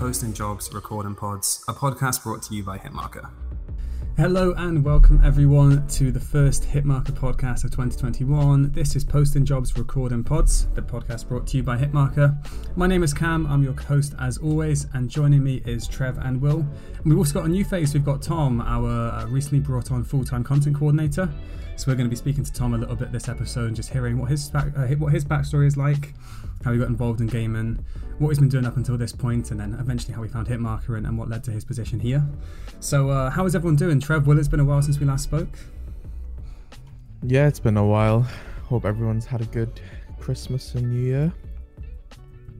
Posting Jobs, Recording Pods, a podcast brought to you by Hitmarker. Hello and welcome everyone to the first Hitmarker podcast of 2021. This is Posting Jobs, Recording Pods, the podcast brought to you by Hitmarker. My name is Cam, I'm your host as always, and joining me is Trev and Will. And we've also got a new face, we've got Tom, our recently brought on full-time content coordinator. So we're going to be speaking to Tom a little bit this episode and just hearing what his backstory is like, how he got involved in gaming, what he's been doing up until this point, and then eventually how he found Hitmarker and what led to his position here. So how is everyone doing? Trev, Will, it's been a while since we last spoke. Yeah, it's been a while. Hope everyone's had a good Christmas and New Year.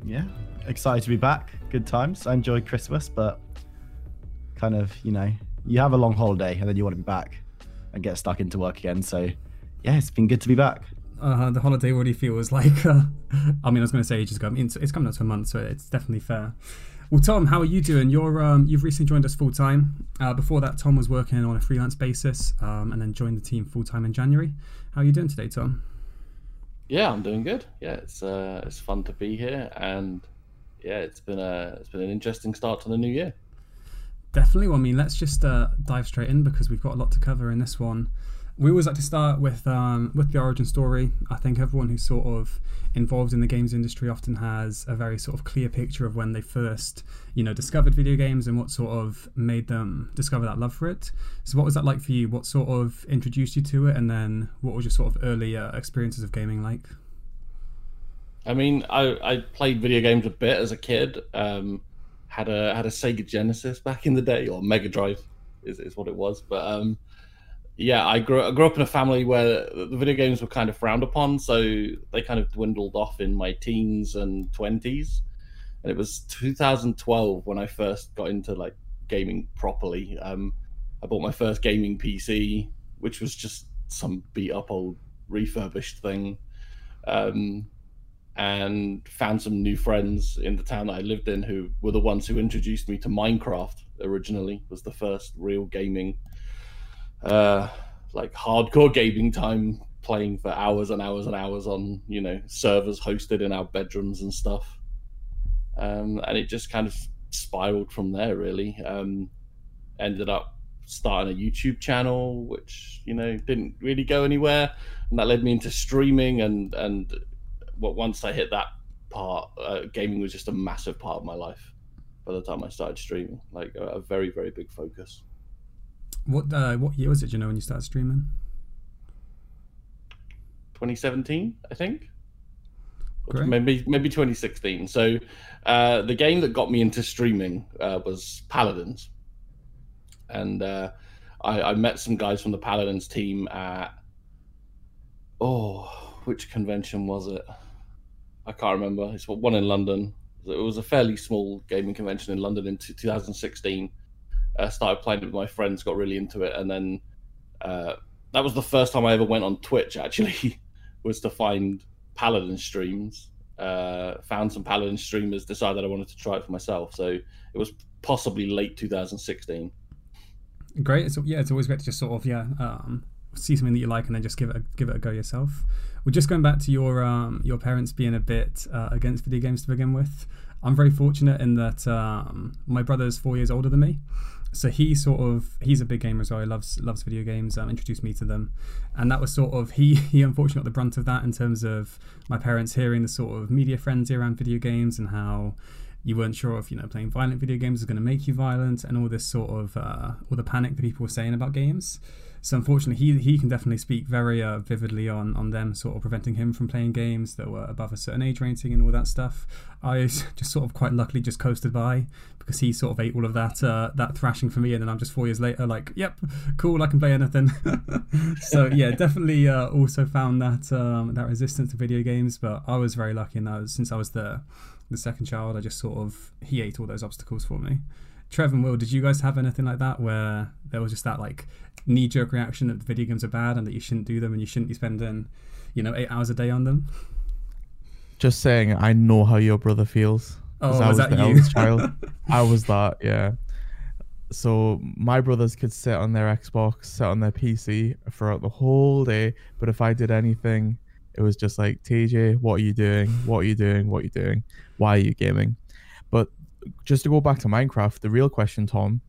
Yeah, excited to be back. Good times. I enjoyed Christmas, but kind of, you know, you have a long holiday and then you want to be back and get stuck into work again. So yeah, it's been good to be back. The holiday already feels like, I was going to say ages ago. I mean, it's coming up to a month, so it's definitely fair. Well, Tom, how are you doing? You've recently joined us full-time. Before that, Tom was working on a freelance basis and then joined the team full-time in January. How are you doing today, Tom? Yeah, I'm doing good. Yeah, it's fun to be here, and yeah, it's been an interesting start to the new year. Definitely. Well, I mean, let's just dive straight in because we've got a lot to cover in this one. We always like to start with the origin story. I think everyone who's sort of involved in the games industry often has a very sort of clear picture of when they first, you know, discovered video games and what sort of made them discover that love for it. So what was that like for you? What sort of introduced you to it? And then what was your sort of early experiences of gaming like? I mean, I played video games a bit as a kid. Had a Sega Genesis back in the day, or Mega Drive is what it was. But yeah, I grew up in a family where the video games were kind of frowned upon, so they kind of dwindled off in my teens and 20s. And it was 2012 when I first got into like gaming properly. I bought my first gaming PC, which was just some beat up old refurbished thing, and found some new friends in the town that I lived in who were the ones who introduced me to Minecraft originally. Was the first real gaming, like hardcore gaming time, playing for hours and hours and hours on, you know, servers hosted in our bedrooms and stuff, and it just kind of spiraled from there really. Ended up starting a YouTube channel, which, you know, didn't really go anywhere, and that led me into streaming, and once I hit that part, gaming was just a massive part of my life by the time I started streaming, like a very, very big focus. What year was it, you know, when you started streaming? 2017, I think. Great. Maybe 2016. So the game that got me into streaming was Paladins. And I met some guys from the Paladins team at, which convention was it? I can't remember. It's one in London. It was a fairly small gaming convention in London in 2016. Started playing it with my friends, got really into it, and then that was the first time I ever went on Twitch, actually, was to find Paladin streams. Found some Paladin streamers, decided I wanted to try it for myself. So it was possibly late 2016. Great. So, yeah, it's always great to just sort of, see something that you like and then just give it a go yourself. We're just going back to your parents being a bit against video games to begin with. I'm very fortunate in that my brother's 4 years older than me, so he's a big gamer as well. He loves video games. Introduced me to them, and that was sort of he unfortunately got the brunt of that in terms of my parents hearing the sort of media frenzy around video games and how you weren't sure if, you know, playing violent video games was going to make you violent and all this sort of all the panic that people were saying about games. So unfortunately, he can definitely speak very vividly on them sort of preventing him from playing games that were above a certain age rating and all that stuff. I just sort of quite luckily just coasted by because he sort of ate all of that thrashing for me, and then I'm just 4 years later like, yep, cool, I can play anything. So yeah, definitely also found that resistance to video games, but I was very lucky in that since I was the second child, I just sort of, he ate all those obstacles for me. Trev and Will, did you guys have anything like that where there was just that like knee-jerk reaction that video games are bad and that you shouldn't do them and you shouldn't be spending, you know, 8 hours a day on them? Just saying, I know how your brother feels. Oh, was that you? Eldest child. I was that, yeah. So my brothers could sit on their Xbox, sit on their PC throughout the whole day, but if I did anything, it was just like, TJ, what are you doing? What are you doing? What are you doing? Why are you gaming? But just to go back to Minecraft, the real question, Tom,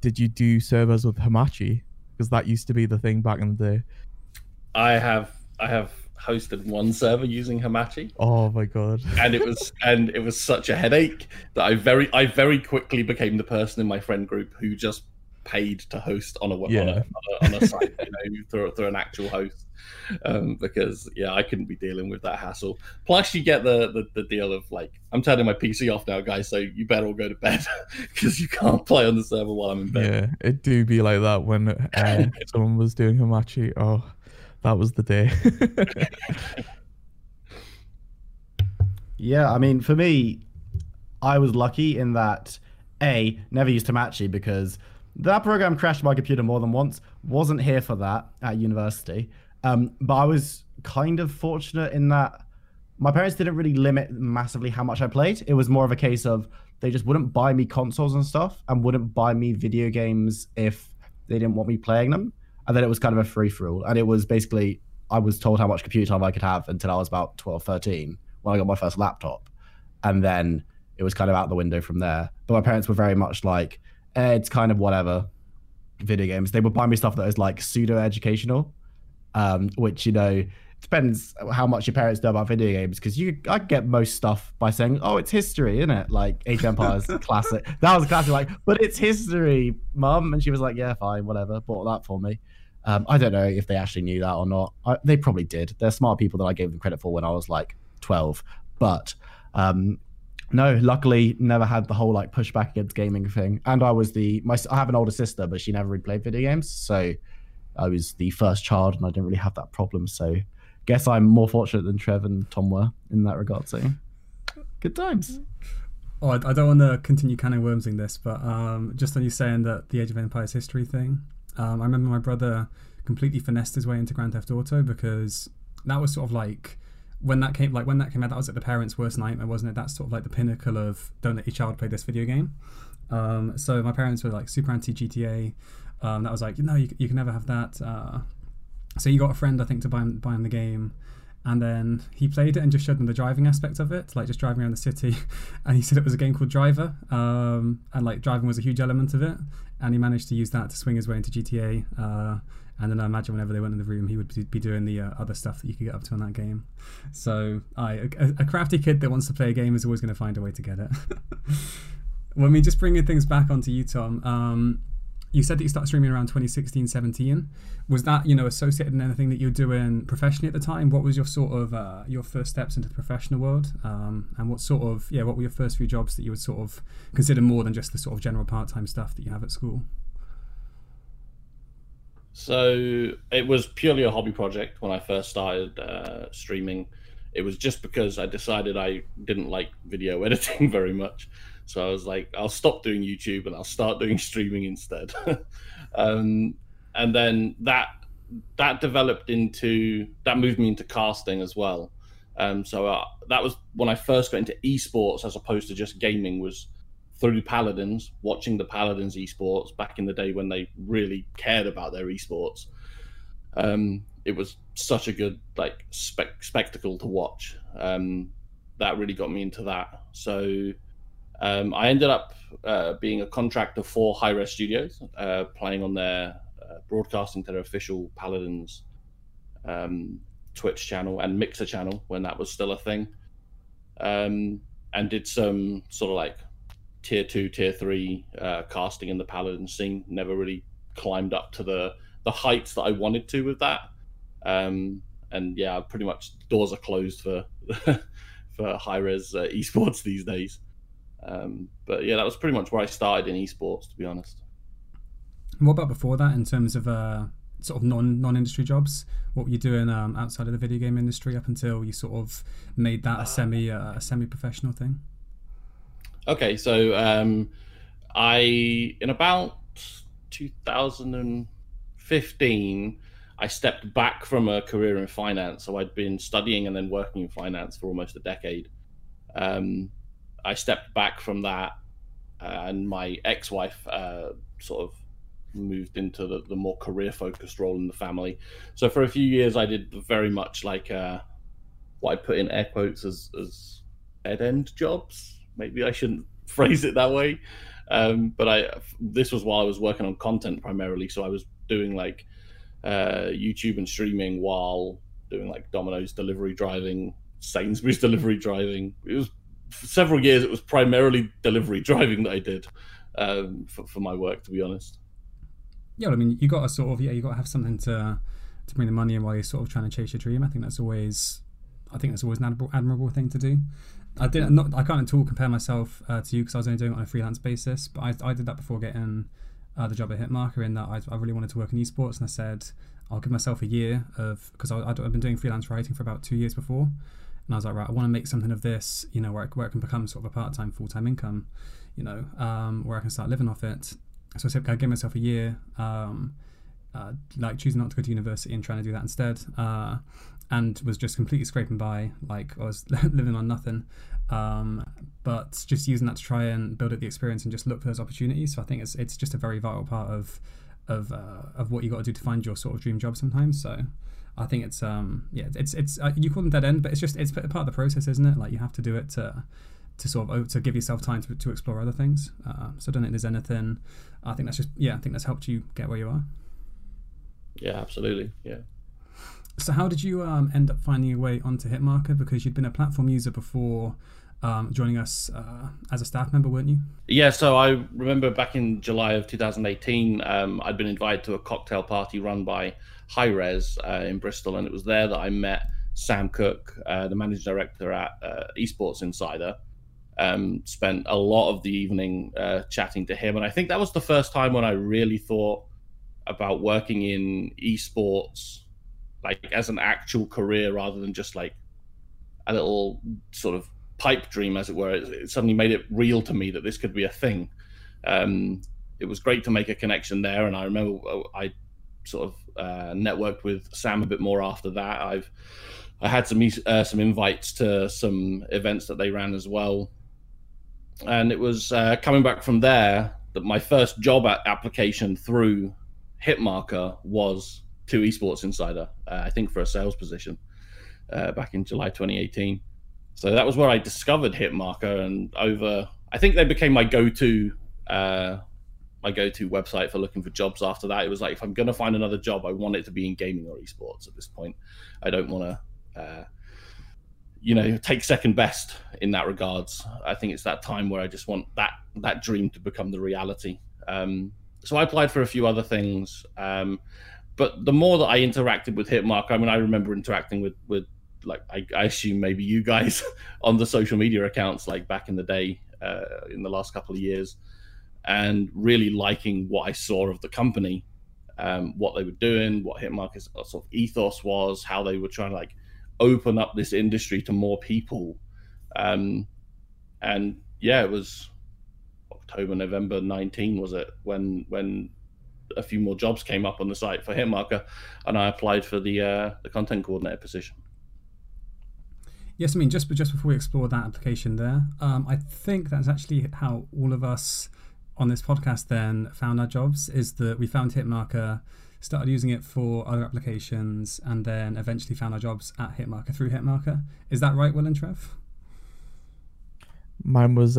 did you do servers with Hamachi? Because that used to be the thing back in the day. I have hosted one server using Hamachi. Oh my god! And it was such a headache that I very quickly became the person in my friend group who just paid to host on a site, you know, through an actual host, because yeah, I couldn't be dealing with that hassle. Plus, you get the deal of like, I'm turning my PC off now, guys, so you better all go to bed because you can't play on the server while I'm in bed. Yeah, it do be like that when someone was doing Hamachi. Oh. That was the day. Yeah, I mean, for me, I was lucky in that, A, never used Hamachi because that program crashed my computer more than once. Wasn't here for that at university. But I was kind of fortunate in that my parents didn't really limit massively how much I played. It was more of a case of they just wouldn't buy me consoles and stuff and wouldn't buy me video games if they didn't want me playing them. And then it was kind of a free-for-all. And it was basically, I was told how much computer time I could have until I was about 12, 13, when I got my first laptop. And then it was kind of out the window from there. But my parents were very much like, it's kind of whatever, video games. They would buy me stuff that was like pseudo-educational, which, you know, depends how much your parents know about video games. Because I get most stuff by saying, oh, it's history, isn't it? Like, Age of Empires, classic. That was a classic, like, but it's history, Mum. And she was like, yeah, fine, whatever. Bought that for me. I don't know if they actually knew that or not. They probably did. They're smart people that I gave them credit for when I was like 12. But no, luckily never had the whole like pushback against gaming thing. And I have an older sister, but she never really played video games. So I was the first child and I didn't really have that problem. So guess I'm more fortunate than Trev and Tom were in that regard. So good times. Oh, I don't want to continue canning worms in this, but just on you saying that the Age of Empires history thing. I remember my brother completely finessed his way into Grand Theft Auto because that was sort of like when that came out, that was like the parents' worst nightmare, wasn't it? That's sort of like the pinnacle of don't let your child play this video game. So my parents were like super anti GTA. That was like, no, you can never have that. So you got a friend, I think, to buy him the game. And then he played it and just showed them the driving aspect of it, like just driving around the city. And he said it was a game called Driver, and like driving was a huge element of it. And he managed to use that to swing his way into GTA. And then I imagine whenever they went in the room, he would be doing the other stuff that you could get up to in that game. So a crafty kid that wants to play a game is always going to find a way to get it. When we just bringing things back onto you, Tom, you said that you started streaming around 2016, 17. Was that, you know, associated in anything that you were doing professionally at the time? What was your sort of, your first steps into the professional world? And what sort of, yeah, what were your first few jobs that you would sort of consider more than just the sort of general part-time stuff that you have at school? So it was purely a hobby project when I first started streaming. It was just because I decided I didn't like video editing very much. So I was like, I'll stop doing YouTube and I'll start doing streaming instead. And then that developed into, that moved me into casting as well. So that was when I first got into esports as opposed to just gaming, was through Paladins, watching the Paladins esports back in the day when they really cared about their esports. It was such a good like spectacle to watch. That really got me into that. So I ended up being a contractor for Hi-Rez Studios, playing on their broadcasting to their official Paladins Twitch channel and Mixer channel when that was still a thing, and did some sort of like tier 2, tier 3 casting in the Paladin scene. Never really climbed up to the heights that I wanted to with that, and yeah, pretty much doors are closed for for Hi-Rez esports these days. But yeah, that was pretty much where I started in esports, to be honest. And what about before that, in terms of sort of non-industry jobs? What were you doing outside of the video game industry up until you sort of made that a semi-professional thing? Okay, so I in about 2015, I stepped back from a career in finance. So I'd been studying and then working in finance for almost a decade. I stepped back from that, and my ex-wife sort of moved into the more career-focused role in the family. So for a few years, I did very much like what I put in air quotes as dead-end jobs. Maybe I shouldn't phrase it that way. But this was while I was working on content primarily. So I was doing like YouTube and streaming while doing like Domino's delivery driving, Sainsbury's delivery driving. It was for several years. It was primarily delivery driving that I did for my work, to be honest. Yeah, well, I mean, you got to sort of you got to have something to bring the money in while you're sort of trying to chase your dream. I think that's always an admirable thing to do. I can't at all compare myself to you because I was only doing it on a freelance basis. But I did that before getting the job at Hitmarker, in that I really wanted to work in esports, and I said I'll give myself a year of, because I've been doing freelance writing for about 2 years before, and I was like, right, I want to make something of this, you know, where it can become sort of a part-time, full-time income, you know, where I can start living off it. So I said I gave myself a year, like choosing not to go to university and trying to do that instead, and was just completely scraping by, like I was living on nothing, but just using that to try and build up the experience and just look for those opportunities. So I think it's just a very vital part of what you got to do to find your sort of dream job sometimes. So I think it's you call them dead end, but it's part of the process, isn't it? Like you have to do it to give yourself time to explore other things. So I don't think there's anything. I think that's helped you get where you are. Yeah, absolutely. Yeah. So how did you end up finding your way onto Hitmarker? Because you'd been a platform user before joining us as a staff member, weren't you? Yeah, so I remember back in July of 2018, I'd been invited to a cocktail party run by Hi-Rez in Bristol, and it was there that I met Sam Cook, the managing director at Esports Insider. Spent a lot of the evening chatting to him, and I think that was the first time when I really thought about working in esports, like as an actual career rather than just like a little sort of pipe dream, as it were. It suddenly made it real to me that this could be a thing. It was great to make a connection there, and I remember I sort of networked with Sam a bit more after that. I had some invites to some events that they ran as well, and it was coming back from there that my first job application through Hitmarker was to Esports Insider, I think for a sales position, back in July 2018. So that was where I discovered Hitmarker, and I think they became my go-to website for looking for jobs after that. It was like, if I'm going to find another job, I want it to be in gaming or esports at this point. I don't want to, take second best in that regards. I think it's that time where I just want that dream to become the reality. So I applied for a few other things, but the more that I interacted with Hitmarker, I mean, I remember interacting with like, I assume maybe you guys on the social media accounts, like back in the day, in the last couple of years, and really liking what I saw of the company, what they were doing, what Hitmarker's sort of ethos was, how they were trying to like open up this industry to more people. And yeah, it was October, November 19, was it, when a few more jobs came up on the site for Hitmarker, and I applied for the content coordinator position. Yes, I mean, just before we explore that application there, I think that's actually how all of us on this podcast then found our jobs, is that we found Hitmarker, started using it for other applications, and then eventually found our jobs at Hitmarker through Hitmarker. Is that right, Will and Trev? Mine was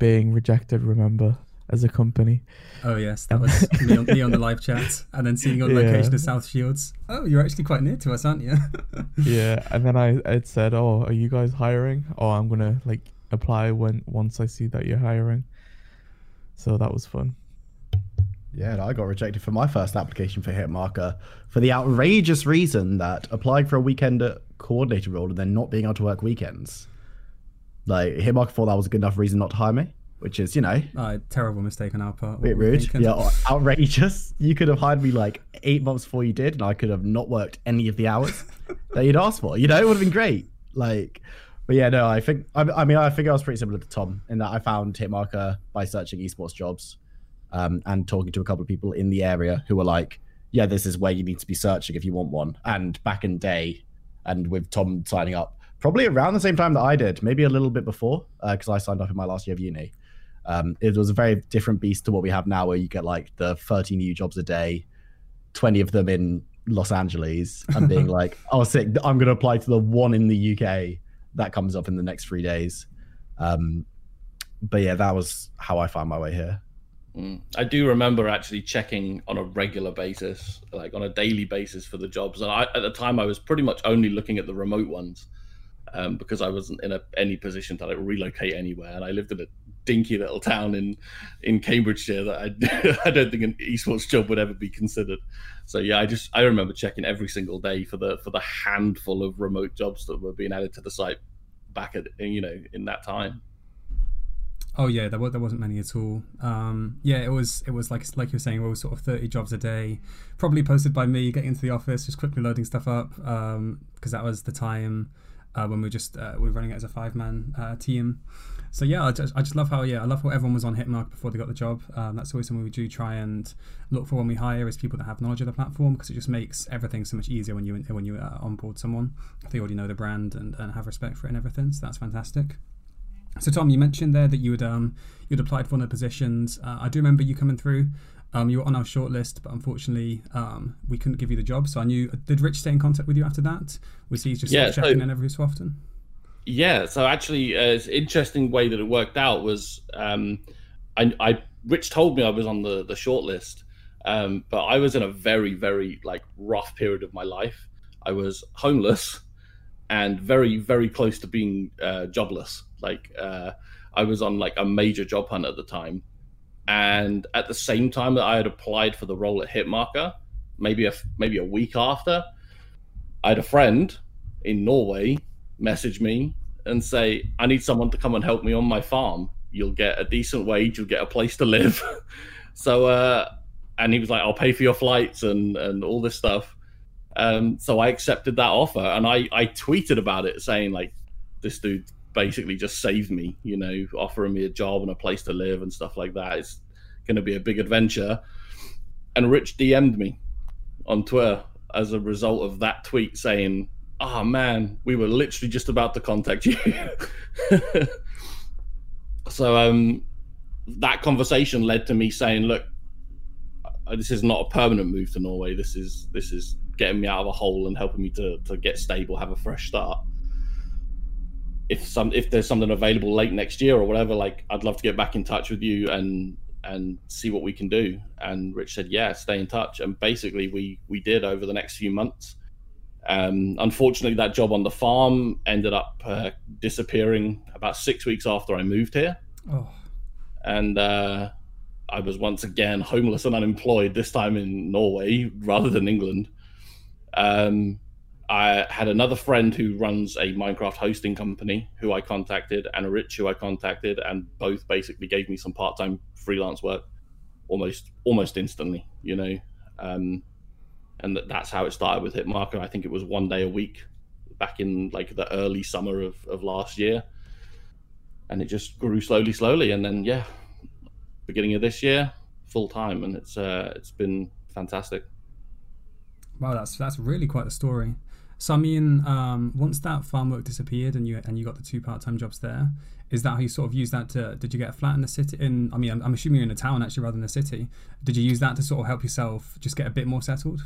being rejected, remember, as a company. Oh yes, that was me on the live chat, and then seeing your location of South Shields. Oh, you're actually quite near to us, aren't you? Yeah, and then I'd said, oh, are you guys hiring? Oh, I'm gonna like apply once I see that you're hiring. So that was fun. Yeah, I got rejected for my first application for Hitmarker for the outrageous reason that applying for a weekend coordinator role and then not being able to work weekends. Like, Hitmarker thought that was a good enough reason not to hire me, which is, you know, a terrible mistake on our part. A bit rude. Yeah, outrageous. You could have hired me like 8 months before you did, and I could have not worked any of the hours that you'd asked for. You know, it would have been great. Like, but yeah, no, I think I was pretty similar to Tom in that I found Hitmarker by searching esports jobs, and talking to a couple of people in the area who were like, yeah, this is where you need to be searching if you want one. And back in day, and with Tom signing up, probably around the same time that I did, maybe a little bit before, because I signed up in my last year of uni. It was a very different beast to what we have now, where you get like the 30 new jobs a day, 20 of them in Los Angeles, and being like, oh sick, I'm going to apply to the one in the UK that comes up in the next 3 days. But yeah, that was how I found my way here. I do remember actually checking on a regular basis, like on a daily basis for the jobs. And I, at the time, I was pretty much only looking at the remote ones because I wasn't in any position to like relocate anywhere. And I lived in a dinky little town in Cambridgeshire that I don't think an esports job would ever be considered. So yeah, I remember checking every single day for the handful of remote jobs that were being added to the site back at, you know, in that time. Oh yeah, there wasn't many at all. Yeah, it was like you were saying, we were sort of 30 jobs a day, probably posted by me getting into the office, just quickly loading stuff up, because that was the time when we were running it as a five-man team. So yeah, I just love how everyone was on Hitmarker before they got the job. That's always something we do try and look for when we hire, is people that have knowledge of the platform, because it just makes everything so much easier when you onboard someone if they already know the brand and have respect for it and everything. So that's fantastic. So Tom, you mentioned there that you'd applied for one of the positions. I do remember you coming through. You were on our shortlist, but unfortunately we couldn't give you the job. So I knew. Did Rich stay in contact with you after that? Was he just checking in every so often? Yeah. So actually, it's an interesting way that it worked out was Rich told me I was on the shortlist, but I was in a very, very like rough period of my life. I was homeless and very, very close to being jobless. Like I was on like a major job hunt at the time, and at the same time that I had applied for the role at Hitmarker, maybe a week after, I had a friend in Norway message me and say, I need someone to come and help me on my farm. You'll get a decent wage, you'll get a place to live. So and he was like, I'll pay for your flights and all this stuff. So I accepted that offer, and I tweeted about it saying like, this dude basically just saved me, you know, offering me a job and a place to live and stuff like that. It's going to be a big adventure. And Rich DM'd me on Twitter as a result of that tweet saying, oh man, we were literally just about to contact you. So that conversation led to me saying, look, this is not a permanent move to Norway. This is getting me out of a hole and helping me to get stable, have a fresh start. If there's something available late next year or whatever, like I'd love to get back in touch with you and see what we can do. And Rich said, yeah, stay in touch. And basically we did over the next few months. Unfortunately, that job on the farm ended up disappearing about 6 weeks after I moved here. Oh. And I was once again homeless and unemployed, this time in Norway rather than England. I had another friend who runs a Minecraft hosting company who I contacted, and Rich who I contacted, and both basically gave me some part-time freelance work almost instantly, you know. And that's how it started with Hitmarker. I think it was 1 day a week back in like the early summer of last year. And it just grew slowly. And then, yeah, beginning of this year, full time. And it's been fantastic. Wow, that's really quite a story. So I mean, once that farm work disappeared and you got the two part-time jobs there, is that how you sort of used that to? Did you get a flat in the city? I mean, I'm assuming you're in a town actually rather than the city. Did you use that to sort of help yourself just get a bit more settled?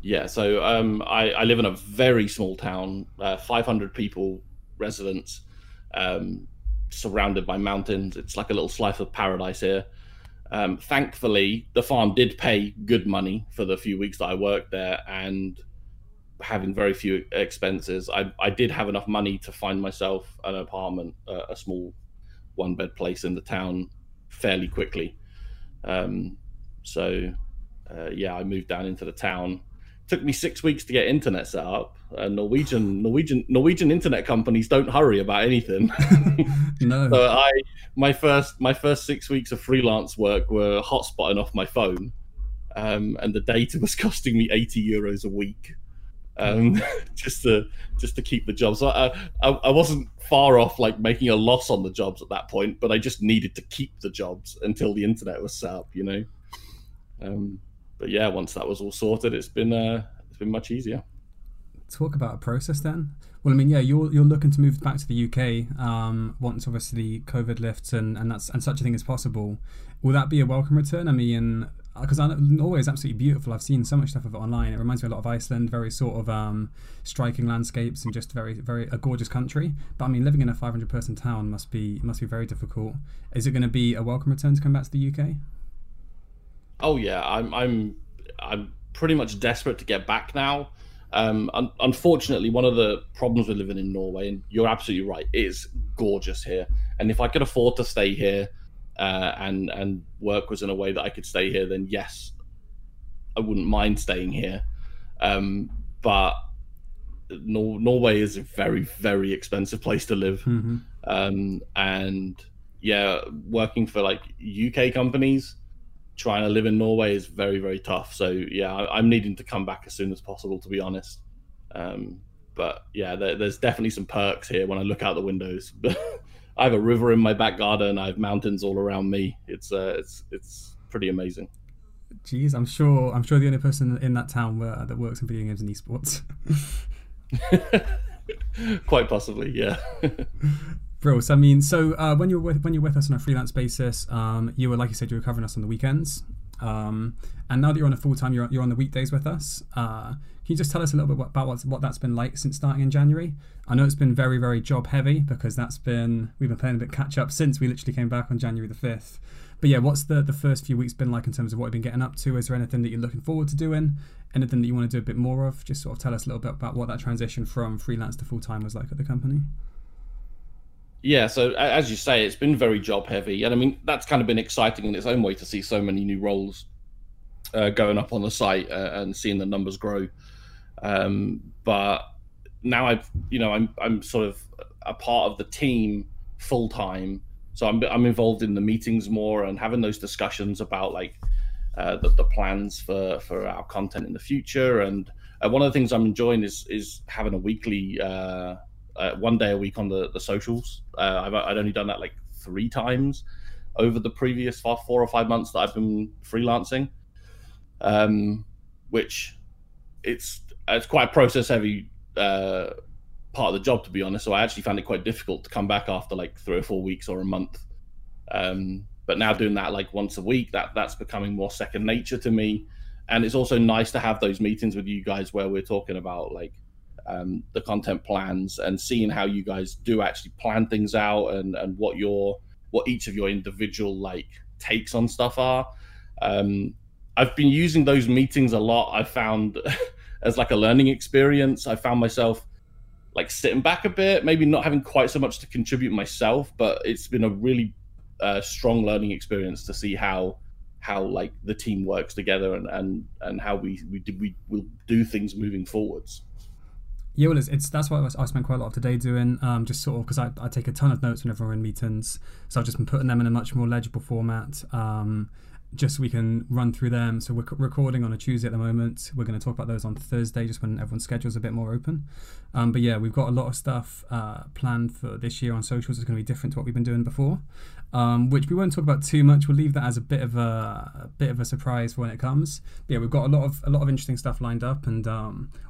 Yeah, so I live in a very small town, 500 people, residents, surrounded by mountains. It's like a little slice of paradise here. Thankfully, the farm did pay good money for the few weeks that I worked there, and having very few expenses, I did have enough money to find myself an apartment, a small one-bed place in the town fairly quickly. So I moved down into the town. Took me 6 weeks to get internet set up. Norwegian internet companies don't hurry about anything. No. So my first 6 weeks of freelance work were hotspotting off my phone, and the data was costing me 80 euros a week, just to keep the job. So I wasn't far off like making a loss on the jobs at that point, but I just needed to keep the jobs until the internet was set up, you know. But yeah, once that was all sorted, it's been much easier. Talk about a process then. Well, I mean, yeah, you're looking to move back to the UK once obviously COVID lifts and such a thing is possible. Will that be a welcome return? I mean, because Norway is absolutely beautiful. I've seen so much stuff of it online. It reminds me a lot of Iceland, very sort of striking landscapes and just very, very gorgeous country. But I mean, living in a 500-person town must be very difficult. Is it going to be a welcome return to come back to the UK? Oh yeah, I'm pretty much desperate to get back now. Unfortunately, one of the problems with living in Norway, and you're absolutely right, it's gorgeous here. And if I could afford to stay here and work was in a way that I could stay here, then yes, I wouldn't mind staying here. But Norway is a very, very expensive place to live. Mm-hmm. And yeah, working for like UK companies, trying to live in Norway is very, very tough. So yeah, I'm needing to come back as soon as possible, to be honest. But yeah, there's definitely some perks here when I look out the windows. I have a river in my back garden. I have mountains all around me. It's pretty amazing. Jeez, I'm sure the only person in that town that works in video games and esports. Quite possibly, yeah. Bro, so I mean, so when you're with us on a freelance basis, you were, like you said, you were covering us on the weekends, and now that you're on a full time, you're on the weekdays with us. Can you just tell us a little bit about what that's been like since starting in January? I know it's been very, very job heavy because we've been playing a bit catch up since we literally came back on January the 5th. But yeah, what's the first few weeks been like in terms of what you've been getting up to? Is there anything that you're looking forward to doing? Anything that you want to do a bit more of? Just sort of tell us a little bit about what that transition from freelance to full time was like at the company. Yeah, so as you say, it's been very job heavy, and I mean that's kind of been exciting in its own way to see so many new roles going up on the site and seeing the numbers grow. But now I'm sort of a part of the team full time, so I'm involved in the meetings more and having those discussions about like the plans for our content in the future. And one of the things I'm enjoying is having a weekly. One day a week on the socials. I'd only done that like 3 times over the previous 4 or 5 months that I've been freelancing, which it's quite a process heavy part of the job, to be honest. So I actually found it quite difficult to come back after like 3 or 4 weeks or a month. But now doing that like once a week, that's becoming more second nature to me. And it's also nice to have those meetings with you guys where we're talking about like the content plans and seeing how you guys do actually plan things out and what each of your individual like takes on stuff are. I've been using those meetings a lot. I found as like a learning experience. I found myself like sitting back a bit, maybe not having quite so much to contribute myself, but it's been a really strong learning experience to see how like the team works together and how we will do things moving forwards. Yeah, well, that's what I spent quite a lot of today doing, just sort of because I take a ton of notes whenever we're in meetings, so I've just been putting them in a much more legible format, just so we can run through them. So we're recording on a Tuesday at the moment. We're going to talk about those on Thursday, just when everyone's schedule's a bit more open. But yeah, we've got a lot of stuff planned for this year on socials. It's going to be different to what we've been doing before, which we won't talk about too much. We'll leave that as a bit of a surprise for when it comes. But yeah, we've got a lot of interesting stuff lined up, and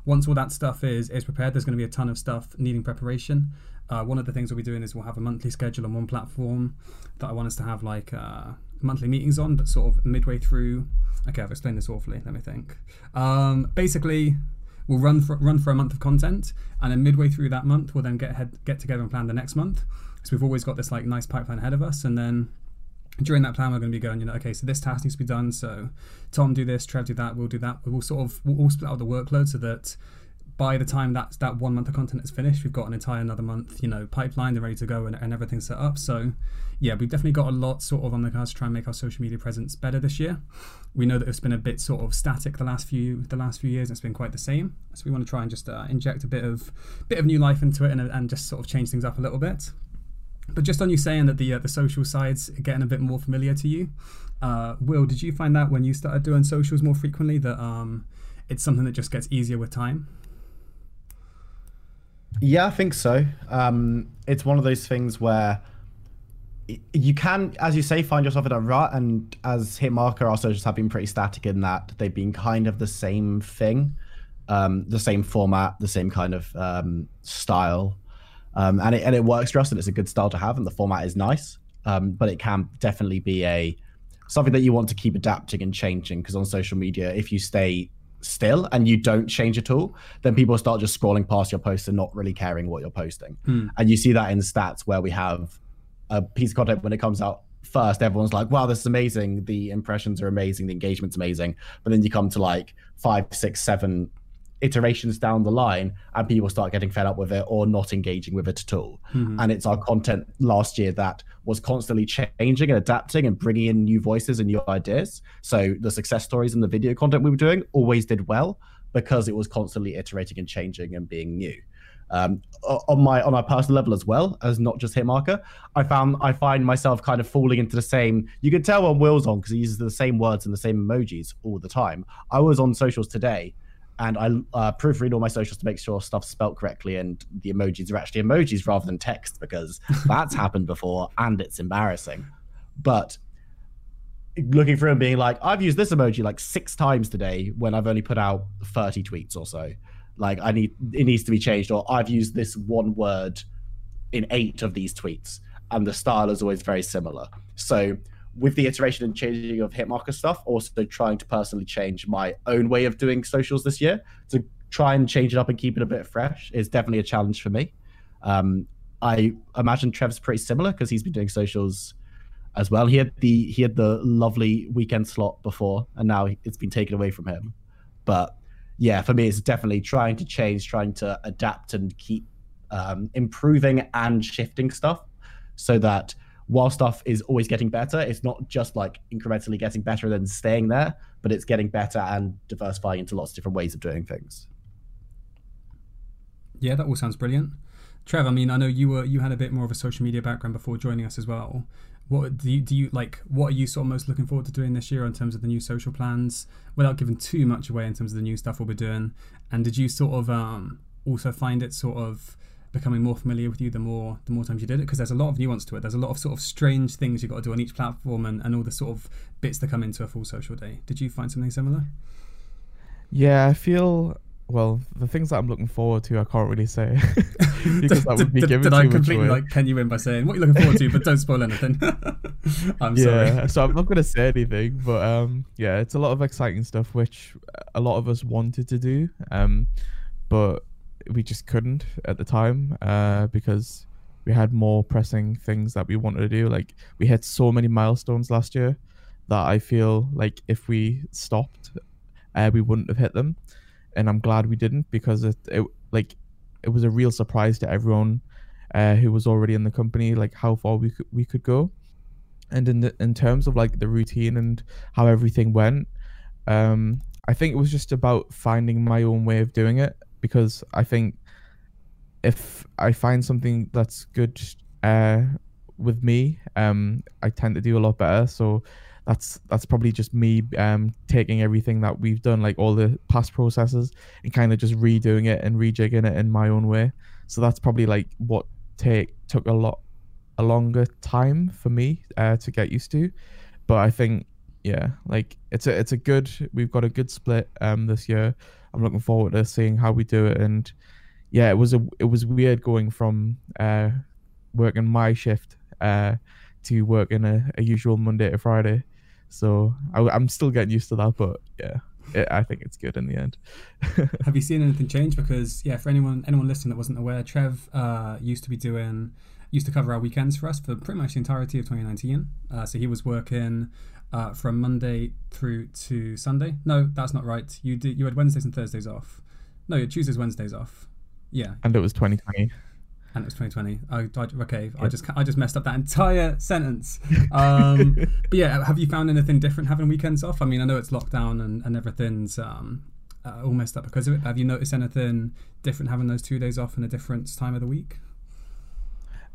once all that stuff is prepared, there's going to be a ton of stuff needing preparation. One of the things we'll be doing is we'll have a monthly schedule on one platform that I want us to have like monthly meetings on, but sort of midway through. Okay, I've explained this awfully. Let me think. Basically, we'll run for a month of content, and then midway through that month, we'll then get together and plan the next month. So we've always got this like nice pipeline ahead of us, and then during that plan, we're going to be going, okay, so this task needs to be done. So Tom do this, Trev do that, we'll do that. We'll all split out the workload so that by the time that 1 month of content is finished, we've got an entire another month, pipeline and ready to go and everything's set up. So yeah, we've definitely got a lot sort of on the cards to try and make our social media presence better this year. We know that it's been a bit sort of static the last few years, and it's been quite the same. So we want to try and just inject a bit of new life into it and just sort of change things up a little bit. But just on you saying that the social side's getting a bit more familiar to you, Will, did you find that when you started doing socials more frequently that it's something that just gets easier with time? Yeah, I think so. It's one of those things where you can, as you say, find yourself in a rut. And as Hitmarker, our socials have been pretty static in that they've been kind of the same thing, the same format, the same kind of style. And it works for us, and it's a good style to have, and the format is nice. But it can definitely be a something that you want to keep adapting and changing, because on social media, if you stay still and you don't change at all, then people start just scrolling past your posts and not really caring what you're posting. And you see that in stats where we have a piece of content when it comes out first, everyone's like, wow, this is amazing, the impressions are amazing, the engagement's amazing, but then you come to like 5, 6, 7 iterations down the line and people start getting fed up with it or not engaging with it at all. And it's our content last year that was constantly changing and adapting and bringing in new voices and new ideas. So the success stories and the video content we were doing always did well because it was constantly iterating and changing and being new. On our personal level as well, as not just Hitmarker, I find myself kind of falling into the same. You can tell when Will's on because he uses the same words and the same emojis all the time. I was on socials today and I proofread all my socials to make sure stuff's spelt correctly and the emojis are actually emojis rather than text, because that's happened before and it's embarrassing. But looking through and being like, I've used this emoji like 6 times today when I've only put out 30 tweets or so. Like, it needs to be changed, or I've used this one word in 8 of these tweets, and the style is always very similar. So with the iteration and changing of Hitmarker stuff, also trying to personally change my own way of doing socials this year to try and change it up and keep it a bit fresh is definitely a challenge for me. I imagine Trev's pretty similar because he's been doing socials as well. He had the lovely weekend slot before, and now it's been taken away from him. But yeah, for me, it's definitely trying to change, trying to adapt and keep improving and shifting stuff so that while stuff is always getting better, it's not just like incrementally getting better and then staying there, but it's getting better and diversifying into lots of different ways of doing things. Yeah, that all sounds brilliant. Trev, I mean, I know you had a bit more of a social media background before joining us as well. What do you like? What are you sort of most looking forward to doing this year in terms of the new social plans, without giving too much away in terms of the new stuff we'll be doing? And did you sort of also find it sort of becoming more familiar with you the more times you did it? Because there's a lot of nuance to it. There's a lot of sort of strange things you've got to do on each platform and all the sort of bits that come into a full social day. Did you find something similar? Yeah, I feel, well, the things that I'm looking forward to, I can't really say. Because that would be given too much away. Did I completely pen you in by saying what you're looking forward to, but don't spoil anything? I'm sorry. So I'm not going to say anything, but yeah, it's a lot of exciting stuff which a lot of us wanted to do, but we just couldn't at the time because we had more pressing things that we wanted to do. Like, we had so many milestones last year that I feel like if we stopped, we wouldn't have hit them. And I'm glad we didn't, because it was a real surprise to everyone who was already in the company, like how far we could go. And in terms of like the routine and how everything went, I think it was just about finding my own way of doing it, because I think if I find something that's good with me, I tend to do a lot better. So that's probably just me taking everything that we've done, like all the past processes, and kind of just redoing it and rejigging it in my own way. So that's probably like what took a longer time for me to get used to. But I think, yeah, like we've got a good split this year. I'm looking forward to seeing how we do it. And yeah, it was weird going from working my shift to work in a usual Monday to Friday. So I'm still getting used to that, but yeah, I think it's good in the end. Have you seen anything change? Because yeah, for anyone listening that wasn't aware, Trev used to cover our weekends for us for pretty much the entirety of 2019. So he was working from Monday through to Sunday. No, that's not right. You had Wednesdays and Thursdays off. No, you had Tuesdays, Wednesdays off. Yeah. And it was 2020. And it was 2020. Okay, yeah. I just messed up that entire sentence. But yeah, have you found anything different having weekends off? I mean, I know it's lockdown and everything's all messed up because of it. Have you noticed anything different having those 2 days off and a different time of the week?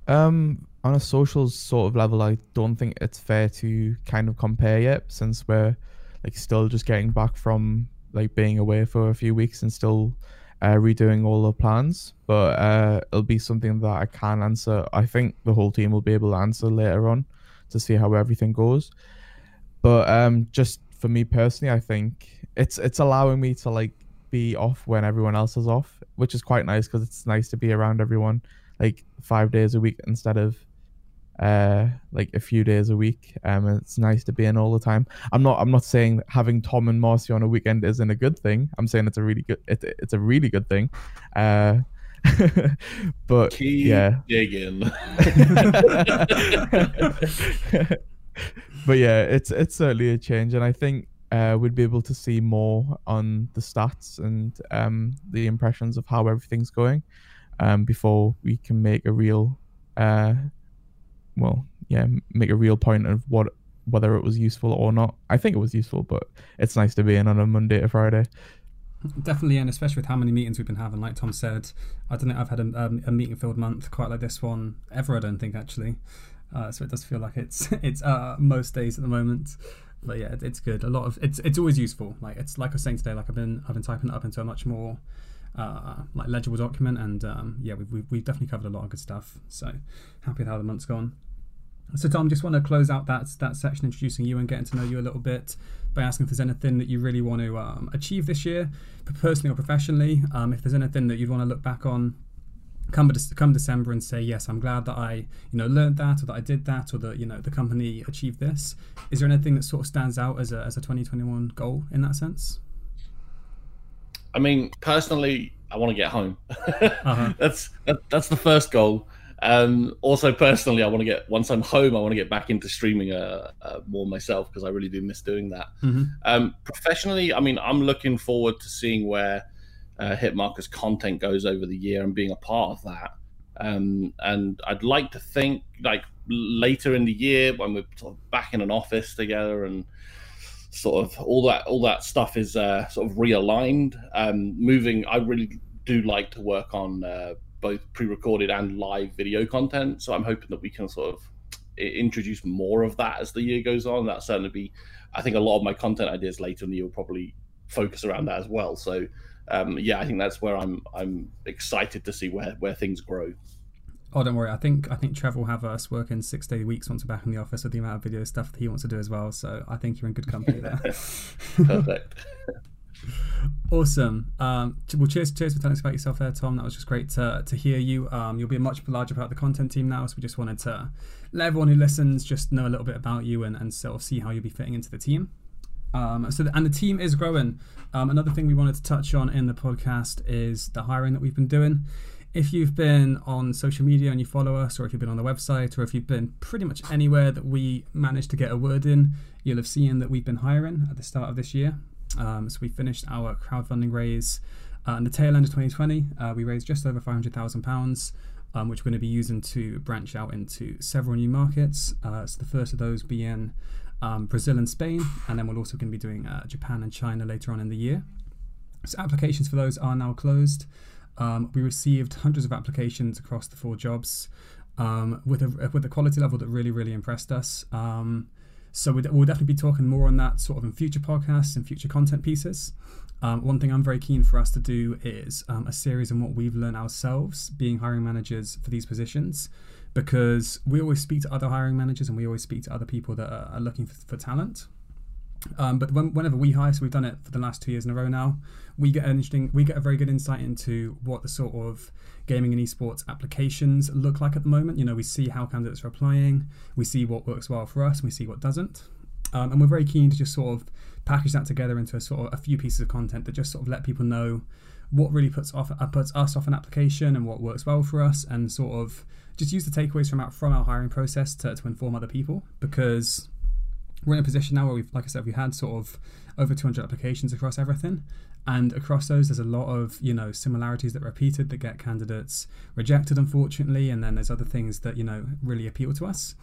On a social sort of level, I don't think it's fair to kind of compare yet, since we're like still just getting back from like being away for a few weeks and still redoing all the plans. But it'll be something that I can answer. I think the whole team will be able to answer later on to see how everything goes. But just for me personally, I think it's allowing me to like be off when everyone else is off, which is quite nice, because it's nice to be around everyone like 5 days a week instead of like a few days a week. It's nice to be in all the time. I'm not saying that having Tom and Marcy on a weekend isn't a good thing. I'm saying it's a really good it's a really good thing. But keep digging. But yeah, it's certainly a change, and I think we'd be able to see more on the stats and the impressions of how everything's going before we can make a real make a real point of whether it was useful or not. I think it was useful, but it's nice to be in on a Monday to Friday. Definitely, and especially with how many meetings we've been having. Like Tom said, I don't think I've had a meeting-filled month quite like this one ever, I don't think, actually. So it does feel like it's most days at the moment. But yeah, it's good. A lot of it's always useful. Like it's like I was saying today, like I've been typing it up into a much more like legible document, and we've definitely covered a lot of good stuff. So happy with how the month's gone. So Tom, just want to close out that section introducing you and getting to know you a little bit by asking if there's anything that you really want to achieve this year, personally or professionally. If there's anything that you'd want to look back on come December and say, yes, I'm glad that I learned that, or that I did that, or that the company achieved this. Is there anything that sort of stands out as a 2021 goal in that sense? I mean, personally, I want to get home. Uh-huh. That's the first goal. Also, personally, once I'm home, I want to get back into streaming more myself, because I really do miss doing that. Mm-hmm. Professionally, I mean, I'm looking forward to seeing where Hitmarker's content goes over the year and being a part of that. And I'd like to think, like, later in the year when we're sort of back in an office together and sort of all that stuff is sort of realigned. I really do like to work on both pre-recorded and live video content, so I'm hoping that we can sort of introduce more of that as the year goes on. That'll certainly be, I think, a lot of my content ideas later in the year will probably focus around that as well. So I think that's where I'm excited to see where things grow. Oh, don't worry. I think Trev will have us working 6-day weeks once we're back in the office with the amount of video stuff that he wants to do as well. So I think you're in good company there. Perfect. Awesome. Well, cheers for telling us about yourself there, Tom. That was just great to hear you. You'll be a much larger part of the content team now, so we just wanted to let everyone who listens just know a little bit about you and sort of see how you'll be fitting into the team. And the team is growing. Another thing we wanted to touch on in the podcast is the hiring that we've been doing. If you've been on social media and you follow us, or if you've been on the website, or if you've been pretty much anywhere that we managed to get a word in, you'll have seen that we've been hiring at the start of this year. So we finished our crowdfunding raise in the tail end of 2020. We raised just over £500,000, which we're going to be using to branch out into several new markets. So the first of those being Brazil and Spain, and then we're also going to be doing Japan and China later on in the year. So applications for those are now closed. We received hundreds of applications across the 4 jobs with a quality level that really, really impressed us. So we'll definitely be talking more on that sort of in future podcasts and future content pieces. One thing I'm very keen for us to do is a series on what we've learned ourselves being hiring managers for these positions, because we always speak to other hiring managers and we always speak to other people that are looking for talent. But whenever we hire, so we've done it for the last 2 years in a row now, we get a very good insight into what the sort of gaming and esports applications look like at the moment. We see how candidates are applying, we see what works well for us, and we see what doesn't. And we're very keen to just sort of package that together into a few pieces of content that just sort of let people know what really puts us off an application and what works well for us, and sort of just use the takeaways from our hiring process to inform other people, because we're in a position now where we've, like I said, we had sort of over 200 applications across everything, and across those there's a lot of similarities that are repeated that get candidates rejected, unfortunately, and then there's other things that really appeal to us.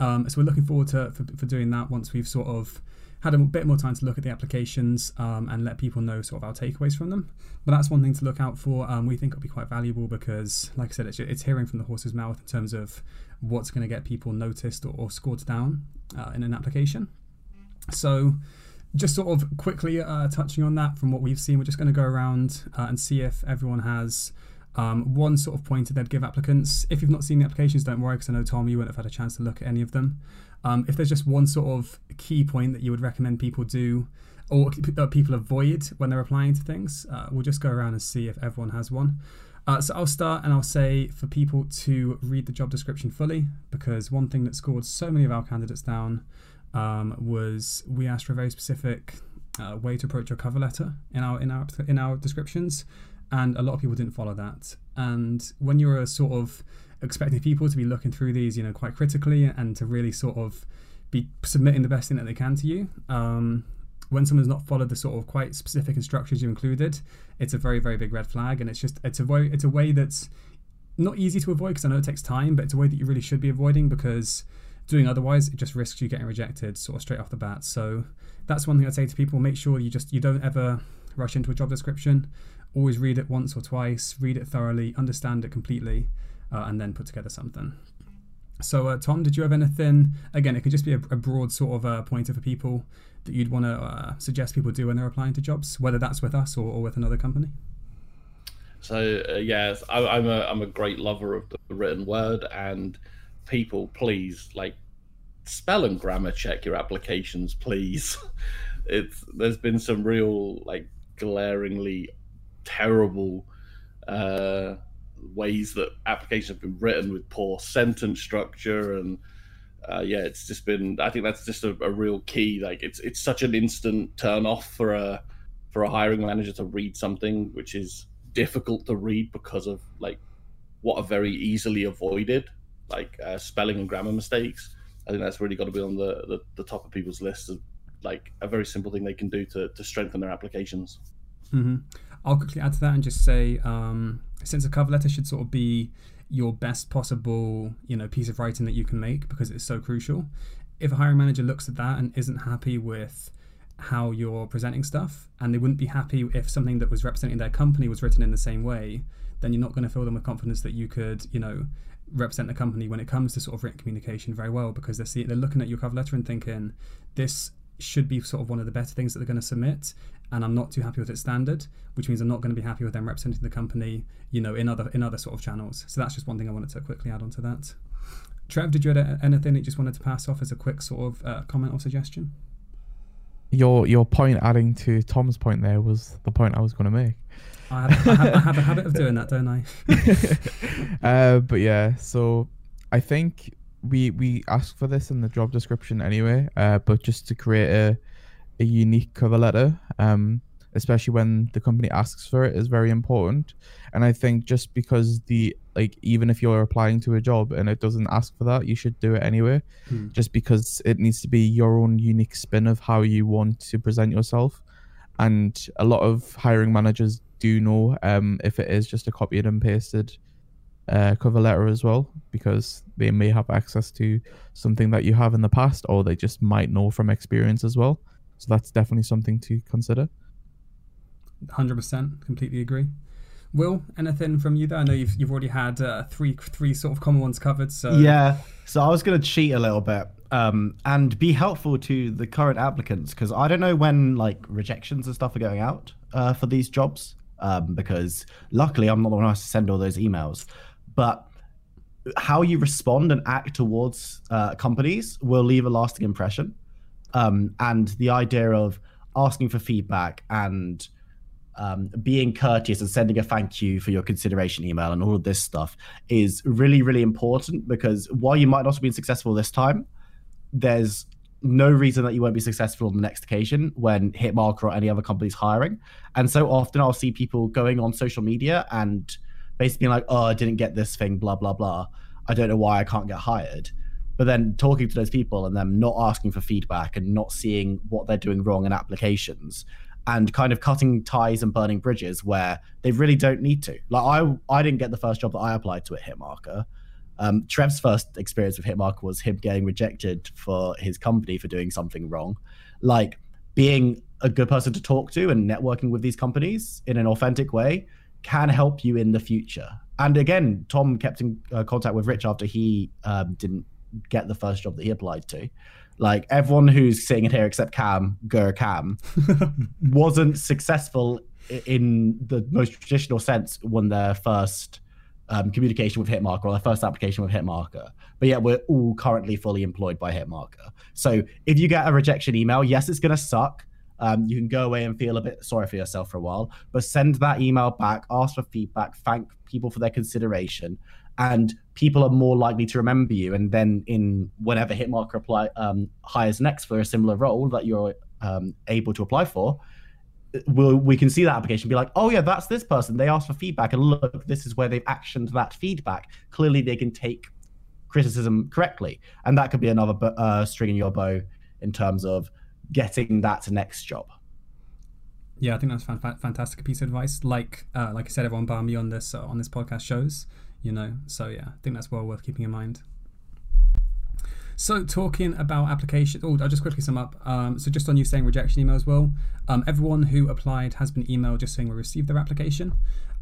So we're looking forward to for doing that once we've sort of had a bit more time to look at the applications and let people know sort of our takeaways from them. But that's one thing to look out for. We think it'll be quite valuable because, like I said, it's hearing from the horse's mouth in terms of what's going to get people noticed or scored down in an application. So just sort of quickly touching on that from what we've seen, we're just going to go around and see if everyone has one sort of pointer they'd give applicants. If you've not seen the applications, don't worry, because I know, Tom, you wouldn't have had a chance to look at any of them. If there's just one sort of key point that you would recommend people do, or people avoid when they're applying to things, we'll just go around and see if everyone has one. So I'll start and I'll say for people to read the job description fully, because one thing that scored so many of our candidates down was we asked for a very specific way to approach your cover letter in our descriptions, and a lot of people didn't follow that. And when you're sort of expecting people to be looking through these, you know, quite critically and to really sort of be submitting the best thing that they can to you, when someone's not followed the sort of quite specific instructions you included, it's a very, very big red flag. And it's just, it's a way that's not easy to avoid, because I know it takes time, but it's a way that you really should be avoiding, because doing otherwise, it just risks you getting rejected sort of straight off the bat. So that's one thing I'd say to people. Make sure you don't ever rush into a job description. Always read it once or twice, read it thoroughly, understand it completely, and then put together something. So Tom, did you have anything? Again, it could just be a broad sort of pointer for people that you'd want to suggest people do when they're applying to jobs, whether that's with us or with another company. So yeah, I'm a great lover of the written word, and people, please, like, spell and grammar check your applications, please. There's been some real, like, glaringly terrible ways that applications have been written, with poor sentence structure, and yeah, it's just been, I think that's just a real key. Like, it's such an instant turn off for a hiring manager to read something which is difficult to read because of, like, what are very easily avoided, like spelling and grammar mistakes. I think that's really got to be on the top of people's list of, like, a very simple thing they can do to strengthen their applications. Mm-hmm. I'll quickly add to that and just say, since a cover letter should sort of be your best possible, you know, piece of writing that you can make, because it's so crucial, if a hiring manager looks at that and isn't happy with how you're presenting stuff, and they wouldn't be happy if something that was representing their company was written in the same way, then you're not going to fill them with confidence that you could, you know, represent the company when it comes to sort of written communication very well, because they're looking at your cover letter and thinking, this should be sort of one of the better things that they're going to submit, and I'm not too happy with its standard, which means I'm not going to be happy with them representing the company, you know, in other sort of channels. So that's just one thing I wanted to quickly add onto that. Trev, did you add anything that you just wanted to pass off as a quick sort of comment or suggestion? Your point adding to Tom's point there was the point I was going to make. I have a habit of doing that, don't I? But yeah, so I think we asked for this in the job description anyway, but just to create a unique cover letter, especially when the company asks for it, is very important. And I think just because even if you're applying to a job and it doesn't ask for that, you should do it anyway, just because it needs to be your own unique spin of how you want to present yourself. And a lot of hiring managers do know if it is just a copied and pasted cover letter as well, because they may have access to something that you have in the past, or they just might know from experience as well. So that's definitely something to consider. 100%, completely agree. Will, anything from you there? I know you've already had three sort of common ones covered. So yeah, so I was going to cheat a little bit and be helpful to the current applicants, because I don't know when, like, rejections and stuff are going out for these jobs, because luckily I'm not the one who has to send all those emails. But how you respond and act towards companies will leave a lasting impression. And the idea of asking for feedback and being courteous and sending a thank you for your consideration email and all of this stuff is really, really important, because while you might not have been successful this time, there's no reason that you won't be successful on the next occasion when Hitmarker or any other company's hiring. And so often I'll see people going on social media and basically being like, oh, I didn't get this thing, blah, blah, blah. I don't know why I can't get hired. But then talking to those people and them not asking for feedback and not seeing what they're doing wrong in applications, and kind of cutting ties and burning bridges where they really don't need to. Like, I didn't get the first job that I applied to at Hitmarker. Trev's first experience with Hitmarker was him getting rejected for his company for doing something wrong. Like, being a good person to talk to and networking with these companies in an authentic way can help you in the future. And again, Tom kept in contact with Rich after he didn't get the first job that he applied to. Like, everyone who's sitting in here except Cam wasn't successful in the most traditional sense when their first communication with Hitmarker or their first application with Hitmarker. But yet we're all currently fully employed by Hitmarker. So if you get a rejection email, yes, it's going to suck. You can go away and feel a bit sorry for yourself for a while, but send that email back, ask for feedback, thank people for their consideration, and people are more likely to remember you. And then in whenever Hitmarker apply, hires next for a similar role that you're able to apply for, we can see that application, be like, oh yeah, that's this person. They asked for feedback, and look, this is where they've actioned that feedback. Clearly they can take criticism correctly. And that could be another string in your bow in terms of getting that next job. Yeah, I think that's a fantastic piece of advice. Like I said, everyone bar me on this podcast shows, you know, so yeah, I think that's well worth keeping in mind. So talking about applications, I'll just quickly sum up. So just on you saying rejection email as well, everyone who applied has been emailed just saying we received their application.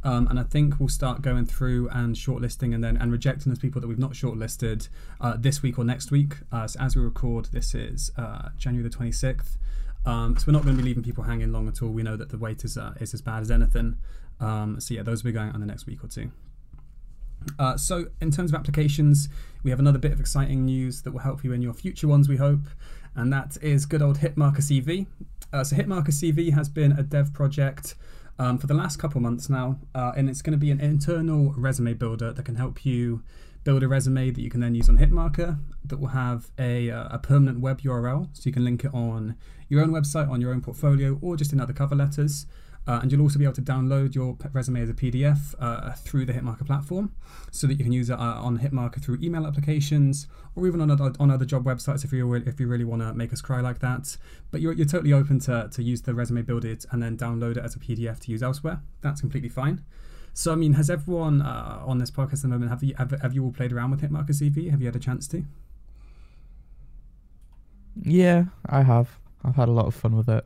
And I think we'll start going through and shortlisting and rejecting those people that we've not shortlisted this week or next week. So as we record, this is January the 26th. So we're not going to be leaving people hanging long at all. We know that the wait is as bad as anything. So yeah, those will be going out in the next week or two. So in terms of applications, we have another bit of exciting news that will help you in your future ones, we hope, and that is good old Hitmarker CV. So Hitmarker CV has been a dev project for the last couple months now, and it's going to be an internal resume builder that can help you build a resume that you can then use on Hitmarker, that will have a permanent web URL, so you can link it on your own website, on your own portfolio, or just in other cover letters. And you'll also be able to download your resume as a PDF through the Hitmarker platform, so that you can use it on Hitmarker through email applications, or even on other job websites if you really want to make us cry like that. But you're totally open to use the resume builder and then download it as a PDF to use elsewhere. That's completely fine. So I mean, has everyone on this podcast at the moment, have you all played around with Hitmarker CV? Have you had a chance to? Yeah, I have. I've had a lot of fun with it.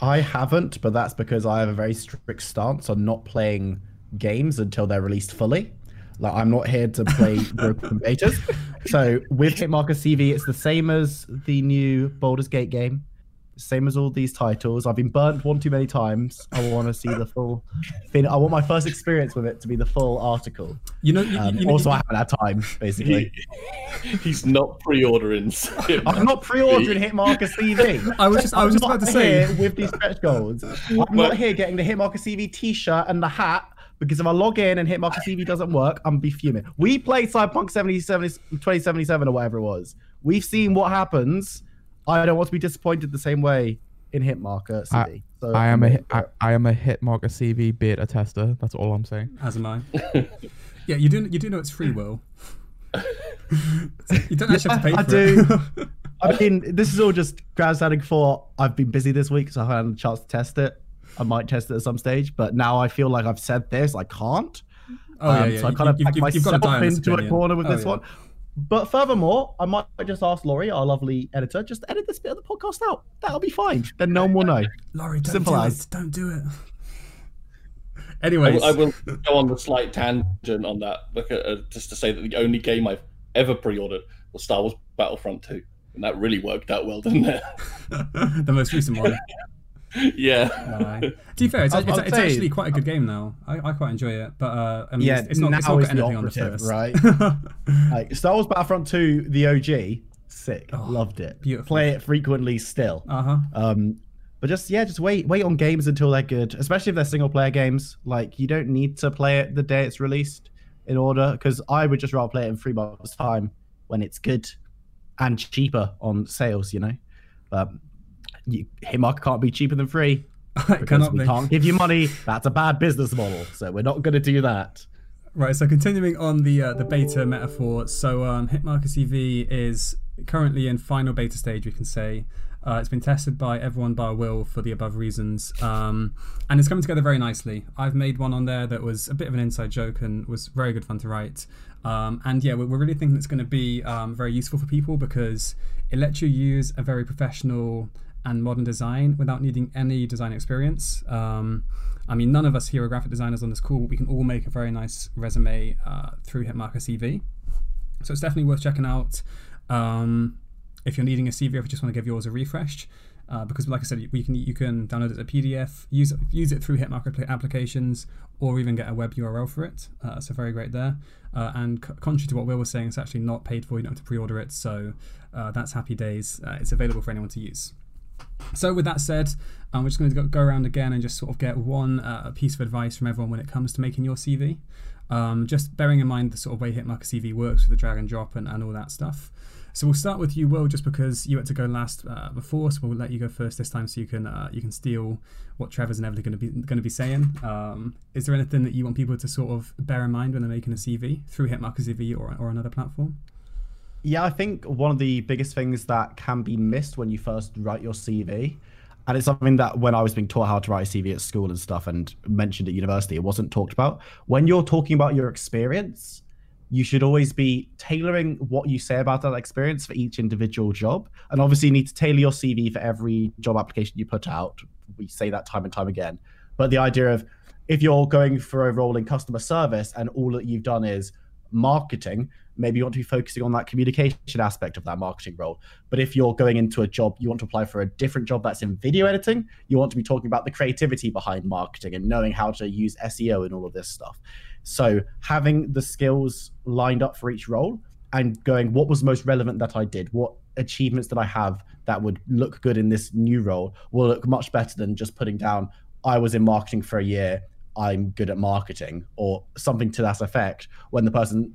I haven't, but that's because I have a very strict stance on not playing games until they're released fully. Like, I'm not here to play broken betas. So with Hitmarker CV, it's the same as the new Baldur's Gate game, same as all these titles. I've been burnt one too many times. I want to see the full thing. I want my first experience with it to be the full article. You know, I haven't had time, basically. He's not pre-ordering. I'm not pre-ordering Hitmarker CV. I was just about to say, with these stretch goals, I'm not here getting the Hitmarker CV t-shirt and the hat, because if I log in and Hitmarker CV doesn't work, I'm be fuming. We played Cyberpunk 2077 or whatever it was. We've seen what happens. I don't want to be disappointed the same way in Hitmarker CV. I am a Hitmarker CV beta tester. That's all I'm saying. As am I. Yeah, you do know it's free will. You don't actually have to pay for it. I mean, this is all just grandstanding for I've been busy this week, so I haven't had a chance to test it. I might test it at some stage, but now I feel like I've said this, I can't. Oh, yeah. So I kind of packed myself into a corner with this one. But furthermore, I might just ask Laurie, our lovely editor, just edit this bit of the podcast out. That'll be fine. Then no one will know. Laurie, don't do it. Anyways. I will go on the slight tangent on that, just to say that the only game I've ever pre-ordered was Star Wars Battlefront 2. And that really worked out well, didn't it? The most recent one. Yeah. To be fair, it's actually quite a good game now. I quite enjoy it, but I mean, yeah, it's not got anything on the surface, right? Like, Star Wars Battlefront 2, the OG, sick, loved it. Beautiful. Play it frequently still. But just wait on games until they're good, especially if they're single player games. Like, you don't need to play it the day it's released in order, because I would just rather play it in 3 months' time when it's good and cheaper on sales, you know. Hitmarker can't be cheaper than free, because we can't give you money. That's a bad business model, so we're not going to do that. Right, so continuing on the beta metaphor, so Hitmarker CV is currently in final beta stage, we can say. It's been tested by everyone bar Will for the above reasons, and it's coming together very nicely. I've made one on there that was a bit of an inside joke and was very good fun to write. And yeah, we're really thinking it's going to be very useful for people, because it lets you use a very professional and modern design without needing any design experience. I mean, none of us here are graphic designers on this call, but we can all make a very nice resume through Hitmarker CV. So it's definitely worth checking out if you're needing a CV, if you just want to give yours a refresh, because like I said, you can download it as a PDF, use it through Hitmarker applications, or even get a web URL for it. So very great there. And contrary to what Will was saying, it's actually not paid for, you don't have to pre-order it. So that's happy days. It's available for anyone to use. So with that said, we're just going to go around again and just sort of get one piece of advice from everyone when it comes to making your CV. Just bearing in mind the sort of way Hitmarker CV works with the drag and drop and all that stuff. So we'll start with you, Will, just because you had to go last before, so we'll let you go first this time, so you can steal what Trevor's inevitably going to be saying. Is there anything that you want people to sort of bear in mind when they're making a CV through Hitmarker CV or another platform? Yeah, I think one of the biggest things that can be missed when you first write your CV, and it's something that when I was being taught how to write a CV at school and stuff and mentioned at university, it wasn't talked about. When you're talking about your experience, you should always be tailoring what you say about that experience for each individual job. And obviously you need to tailor your CV for every job application you put out. We say that time and time again. But the idea of if you're going for a role in customer service and all that you've done is marketing, maybe you want to be focusing on that communication aspect of that marketing role. But if you're going into a job, you want to apply for a different job that's in video editing, you want to be talking about the creativity behind marketing and knowing how to use SEO and all of this stuff. So having the skills lined up for each role and going, what was most relevant that I did? What achievements did I have that would look good in this new role will look much better than just putting down, I was in marketing for a year, I'm good at marketing, or something to that effect, when the person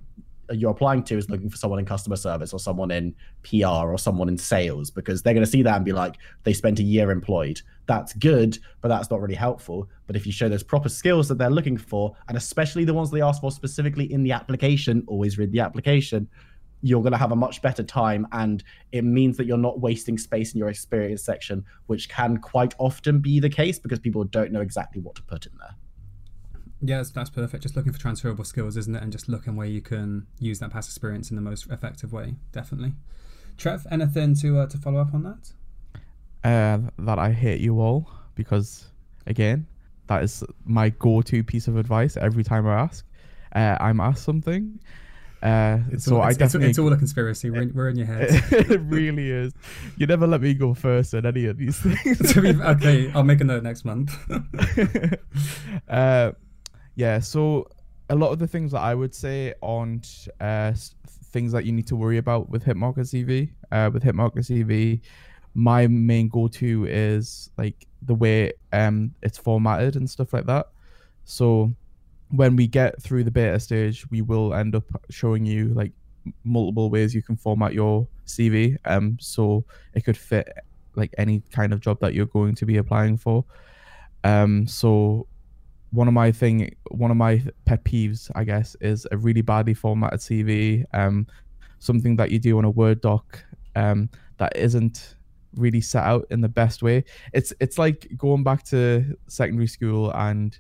you're applying to is looking for someone in customer service or someone in PR or someone in sales, because they're going to see that and be like, they spent a year employed. That's good, but that's not really helpful. But if you show those proper skills that they're looking for, and especially the ones they ask for specifically in the application, always read the application, you're going to have a much better time. And it means that you're not wasting space in your experience section, which can quite often be the case because people don't know exactly what to put in there. Yeah, that's perfect. Just looking for transferable skills, isn't it? And just looking where you can use that past experience in the most effective way, definitely. Trev, anything to follow up on that? That I hate you all, because again, that is my go-to piece of advice every time I ask. I'm asked something. It's all a conspiracy. We're in your head. It really is. You never let me go first at any of these things. Okay, I'll make a note next month. Yeah, so a lot of the things that I would say on things that you need to worry about with Hitmarker CV. My main go-to is like the way it's formatted and stuff like that. So when we get through the beta stage, we will end up showing you like multiple ways you can format your CV. So it could fit like any kind of job that you're going to be applying for. So one of my pet peeves, I guess, is a really badly formatted CV. Something that you do on a Word doc that isn't really set out in the best way. It's like going back to secondary school and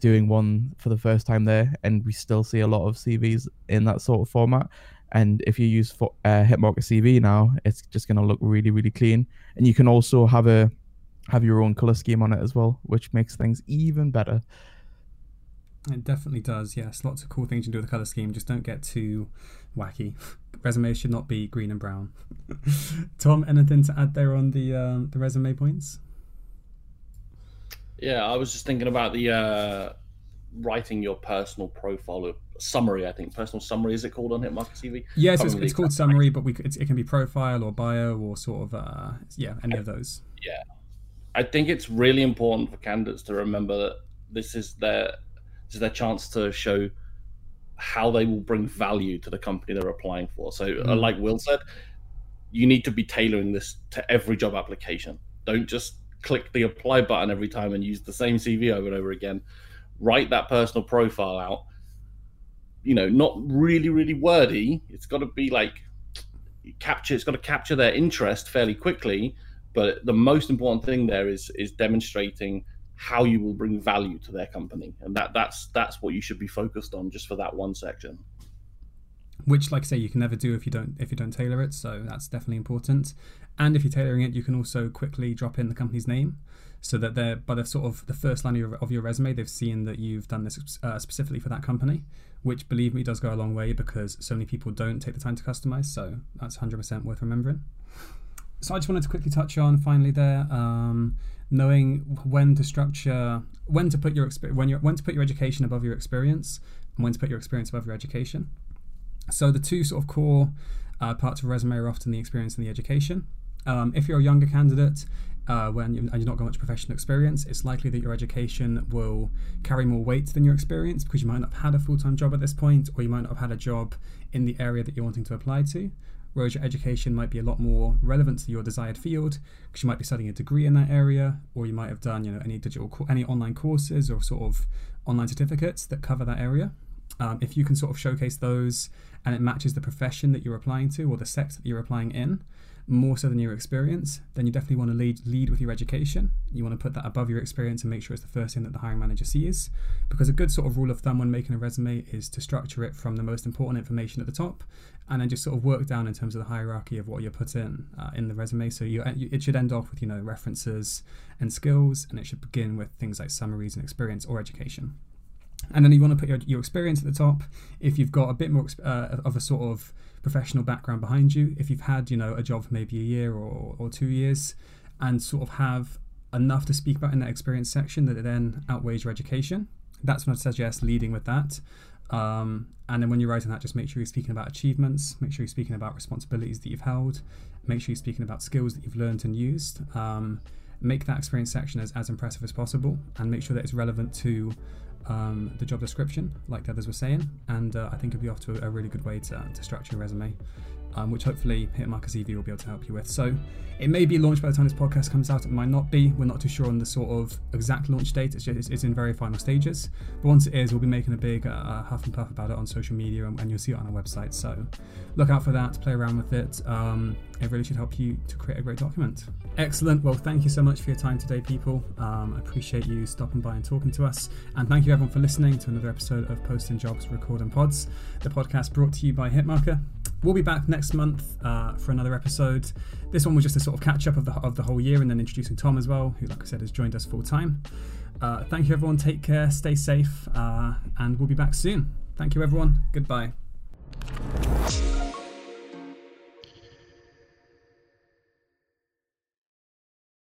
doing one for the first time there, and we still see a lot of CVs in that sort of format. And if you use Hitmarker CV now, it's just going to look really, really clean. And you can also have your own color scheme on it as well, which makes things even better. It definitely does, yes. Lots of cool things you can do with the color scheme. Just don't get too wacky. Resumes should not be green and brown. Tom, anything to add there on the resume points? Yeah, I was just thinking about the writing your personal profile or summary. I think personal summary, is it called on Hitmarker CV? Yeah, so it's called summary, but it can be profile or bio or sort of any of those. Yeah. I think it's really important for candidates to remember that this is their chance to show how they will bring value to the company they're applying for. So like Will said, you need to be tailoring this to every job application. Don't just click the apply button every time and use the same CV over and over again. Write that personal profile out. You know, not really, really wordy. It's got to be like it's got to capture their interest fairly quickly. But the most important thing there is demonstrating how you will bring value to their company. And that's what you should be focused on just for that one section. Which, like I say, you can never do if you don't tailor it. So that's definitely important. And if you're tailoring it, you can also quickly drop in the company's name, so that they're by the sort of the first line of your resume, they've seen that you've done this specifically for that company, which, believe me, does go a long way because so many people don't take the time to customize. So that's 100% worth remembering. So I just wanted to quickly touch on finally there, knowing when to structure, when to put your education above your experience, and when to put your experience above your education. So the two sort of core parts of a resume are often the experience and the education. If you're a younger candidate, when you've not got much professional experience, it's likely that your education will carry more weight than your experience, because you might not have had a full-time job at this point, or you might not have had a job in the area that you're wanting to apply to, whereas your education might be a lot more relevant to your desired field, because you might be studying a degree in that area, or you might have done, you know, any online courses or sort of online certificates that cover that area. If you can sort of showcase those and it matches the profession that you're applying to or the sector that you're applying in, more so than your experience, then you definitely want to lead with your education. You want to put that above your experience and make sure it's the first thing that the hiring manager sees, because a good sort of rule of thumb when making a resume is to structure it from the most important information at the top and then just sort of work down in terms of the hierarchy of what you put in the resume. So it should end off with, you know, references and skills, and it should begin with things like summaries and experience or education. And then you want to put your experience at the top. If you've got a bit more of a sort of professional background behind you, if you've had, you know, a job for maybe a year or 2 years, and sort of have enough to speak about in that experience section that it then outweighs your education, that's when I'd suggest leading with that. And then when you're writing that, just make sure you're speaking about achievements, make sure you're speaking about responsibilities that you've held, make sure you're speaking about skills that you've learned and used. Make that experience section as impressive as possible, and make sure that it's relevant to the job description, like the others were saying, and I think it'll be off to a really good way to structure your resume, which hopefully Hitmarker CV will be able to help you with. So it may be launched by the time this podcast comes out, it might not be, we're not too sure on the sort of exact launch date, it's in very final stages, but once it is, we'll be making a big huff and puff about it on social media, and you'll see it on our website, so look out for that, play around with it, it really should help you to create a great document. Excellent, well thank you so much for your time today, people. I appreciate you stopping by and talking to us, and thank you everyone for listening to another episode of Posting Jobs, Recording Pods, the podcast brought to you by Hitmarker. We'll be back next month for another episode. This one was just a sort of catch up of the whole year, and then introducing Tom as well, who, like I said, has joined us full time. Thank you everyone, take care, stay safe, and we'll be back soon. Thank you everyone, goodbye.